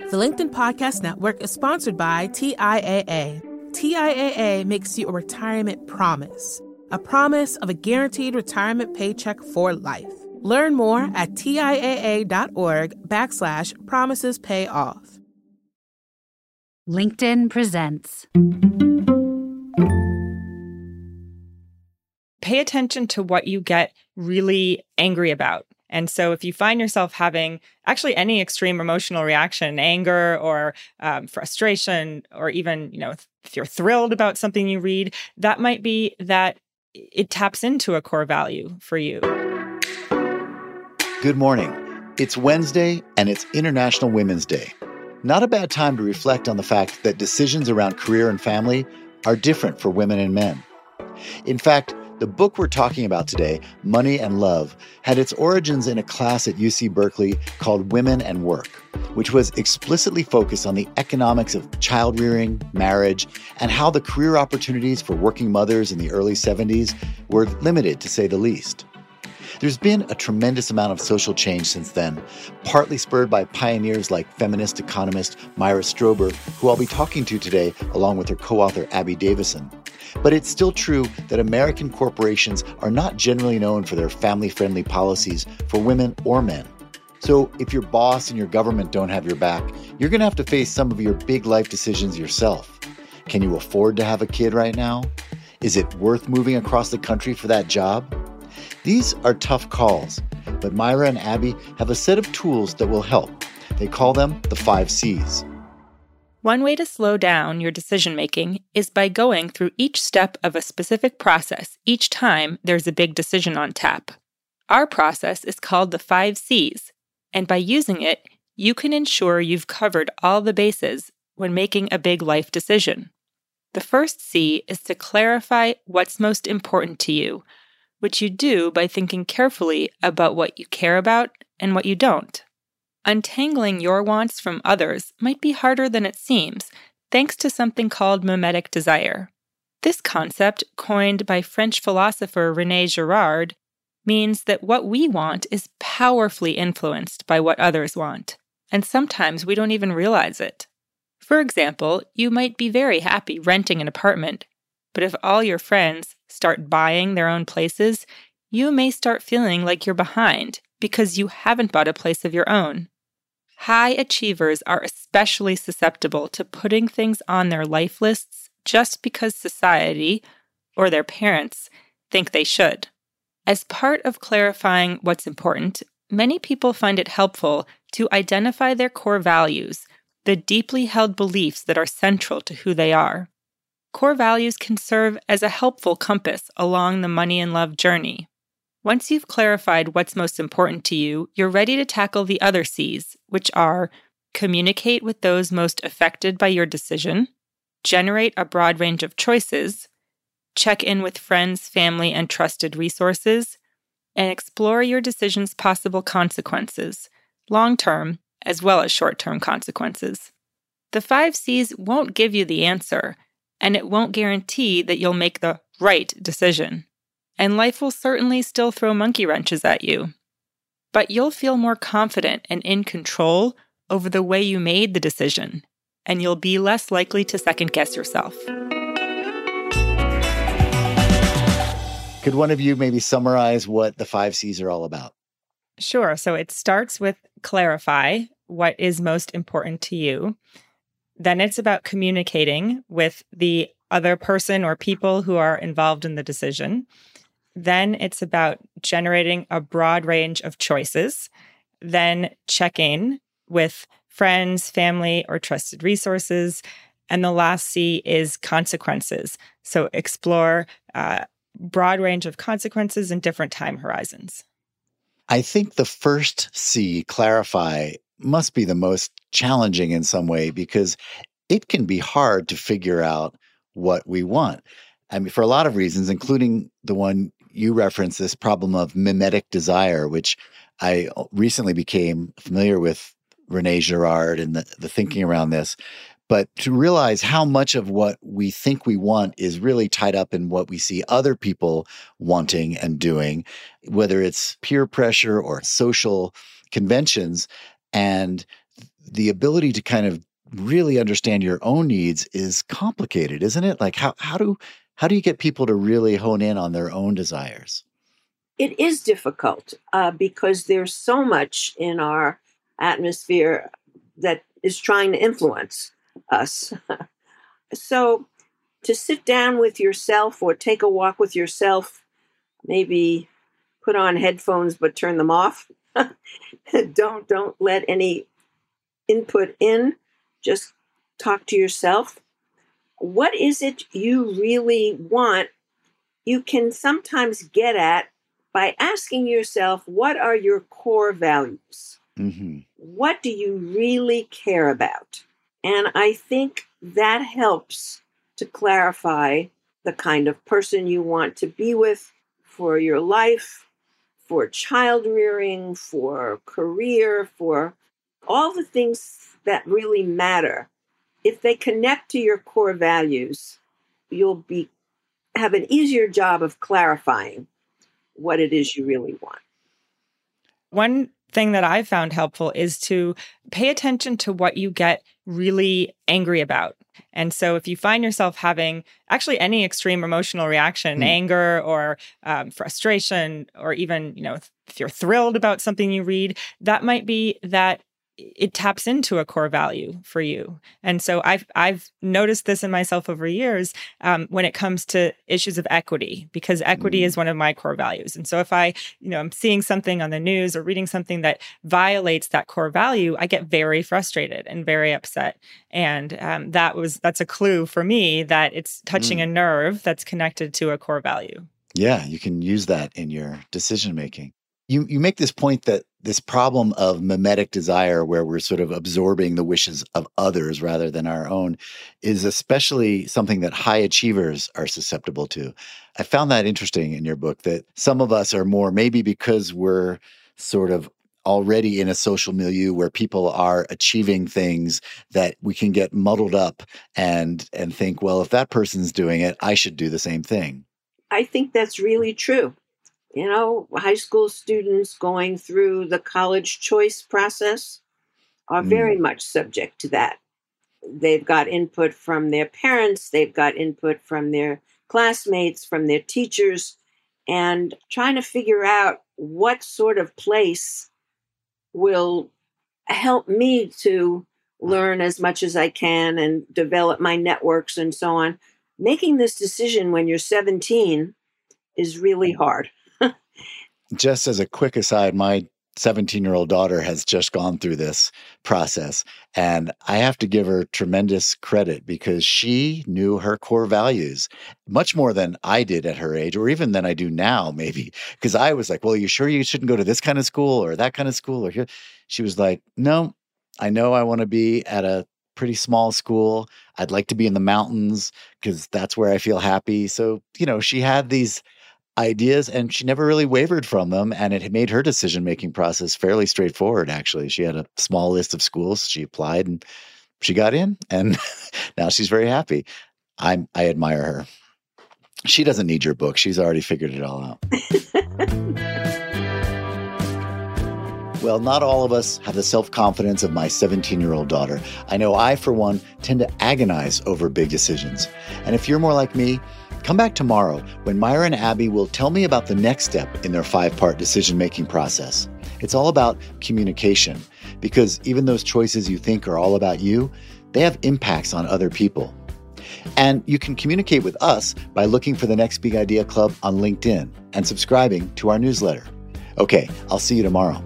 The LinkedIn Podcast Network is sponsored by TIAA. TIAA makes you a retirement promise, a promise of a guaranteed retirement paycheck for life. Learn more at TIAA.org/promisespayoff. LinkedIn presents. Pay attention to what you get really angry about. And so if you find yourself having actually any extreme emotional reaction, anger or frustration, or even, if you're thrilled about something you read, that might be that it taps into a core value for you. Good morning. It's Wednesday and it's International Women's Day. Not a bad time to reflect on the fact that decisions around career and family are different for women and men. In fact, the book we're talking about today, Money and Love, had its origins in a class at UC Berkeley called Women and Work, which was explicitly focused on the economics of child-rearing, marriage, and how the career opportunities for working mothers in the early 70s were limited, to say the least. There's been a tremendous amount of social change since then, partly spurred by pioneers like feminist economist Myra Strober, who I'll be talking to today along with her co-author Abby Davison. But it's still true that American corporations are not generally known for their family-friendly policies for women or men. So if your boss and your government don't have your back, you're going to have to face some of your big life decisions yourself. Can you afford to have a kid right now? Is it worth moving across the country for that job? These are tough calls, but Myra and Abby have a set of tools that will help. They call them the 5 Cs. One way to slow down your decision-making is by going through each step of a specific process each time there's a big decision on tap. Our process is called the 5 Cs, and by using it, you can ensure you've covered all the bases when making a big life decision. The first C is to clarify what's most important to you, which you do by thinking carefully about what you care about and what you don't. Untangling your wants from others might be harder than it seems, thanks to something called mimetic desire. This concept, coined by French philosopher René Girard, means that what we want is powerfully influenced by what others want, and sometimes we don't even realize it. For example, you might be very happy renting an apartment, but if all your friends start buying their own places, you may start feeling like you're behind because you haven't bought a place of your own. High achievers are especially susceptible to putting things on their life lists just because society, or their parents, think they should. As part of clarifying what's important, many people find it helpful to identify their core values, the deeply held beliefs that are central to who they are. Core values can serve as a helpful compass along the money and love journey. Once you've clarified what's most important to you, you're ready to tackle the other Cs, which are communicate with those most affected by your decision, generate a broad range of choices, check in with friends, family, and trusted resources, and explore your decision's possible consequences, long-term as well as short-term consequences. The 5 Cs won't give you the answer, and it won't guarantee that you'll make the right decision. And life will certainly still throw monkey wrenches at you. But you'll feel more confident and in control over the way you made the decision, and you'll be less likely to second-guess yourself. Could one of you maybe summarize what the 5 Cs are all about? Sure. So it starts with clarify what is most important to you. Then it's about communicating with the other person or people who are involved in the decision. Then it's about generating a broad range of choices. Then checking with friends, family, or trusted resources. And the last C is consequences. So explore a broad range of consequences and different time horizons. I think the first C, clarify, must be the most challenging in some way because it can be hard to figure out what we want. I mean, for a lot of reasons, including the one you referenced, this problem of mimetic desire, which I recently became familiar with René Girard and the thinking around this. But to realize how much of what we think we want is really tied up in what we see other people wanting and doing, whether it's peer pressure or social conventions. And the ability to kind of really understand your own needs is complicated, isn't it? Like how do you get people to really hone in on their own desires? It is difficult because there's so much in our atmosphere that is trying to influence us. So to sit down with yourself or take a walk with yourself, maybe put on headphones, but turn them off. Don't let any input in. Just talk to yourself. What is it you really want? You can sometimes get at by asking yourself, what are your core values? Mm-hmm. What do you really care about? And I think that helps to clarify the kind of person you want to be with for your life, for child rearing, for career, for all the things that really matter. If they connect to your core values, you'll have an easier job of clarifying what it is you really want. One thing that I found helpful is to pay attention to what you get really angry about. And so if you find yourself having actually any extreme emotional reaction, anger or frustration, or even, if you're thrilled about something you read, that might be that it taps into a core value for you. And so I've noticed this in myself over years when it comes to issues of equity, because equity is one of my core values. And so if I, I'm seeing something on the news or reading something that violates that core value, I get very frustrated and very upset. And that's a clue for me that it's touching a nerve that's connected to a core value. Yeah, you can use that in your decision-making. You make this point that this problem of mimetic desire, where we're sort of absorbing the wishes of others rather than our own, is especially something that high achievers are susceptible to. I found that interesting in your book, that some of us are more, maybe because we're sort of already in a social milieu where people are achieving things, that we can get muddled up and think, well, if that person's doing it, I should do the same thing. I think that's really true. High school students going through the college choice process are very much subject to that. They've got input from their parents. They've got input from their classmates, from their teachers, and trying to figure out what sort of place will help me to learn as much as I can and develop my networks and so on. Making this decision when you're 17 is really hard. Just as a quick aside, my 17-year-old daughter has just gone through this process, and I have to give her tremendous credit because she knew her core values much more than I did at her age, or even than I do now, maybe, because I was like, well, are you sure you shouldn't go to this kind of school or that kind of school? Or here? She was like, no, I know I want to be at a pretty small school. I'd like to be in the mountains because that's where I feel happy. So, she had these ideas, and she never really wavered from them. And it made her decision-making process fairly straightforward, actually. She had a small list of schools. She applied and she got in, and now she's very happy. I admire her. She doesn't need your book. She's already figured it all out. Well, not all of us have the self-confidence of my 17-year-old daughter. I know I, for one, tend to agonize over big decisions. And if you're more like me, come back tomorrow when Myra and Abby will tell me about the next step in their 5-part decision-making process. It's all about communication, because even those choices you think are all about you, they have impacts on other people. And you can communicate with us by looking for the Next Big Idea Club on LinkedIn and subscribing to our newsletter. Okay, I'll see you tomorrow.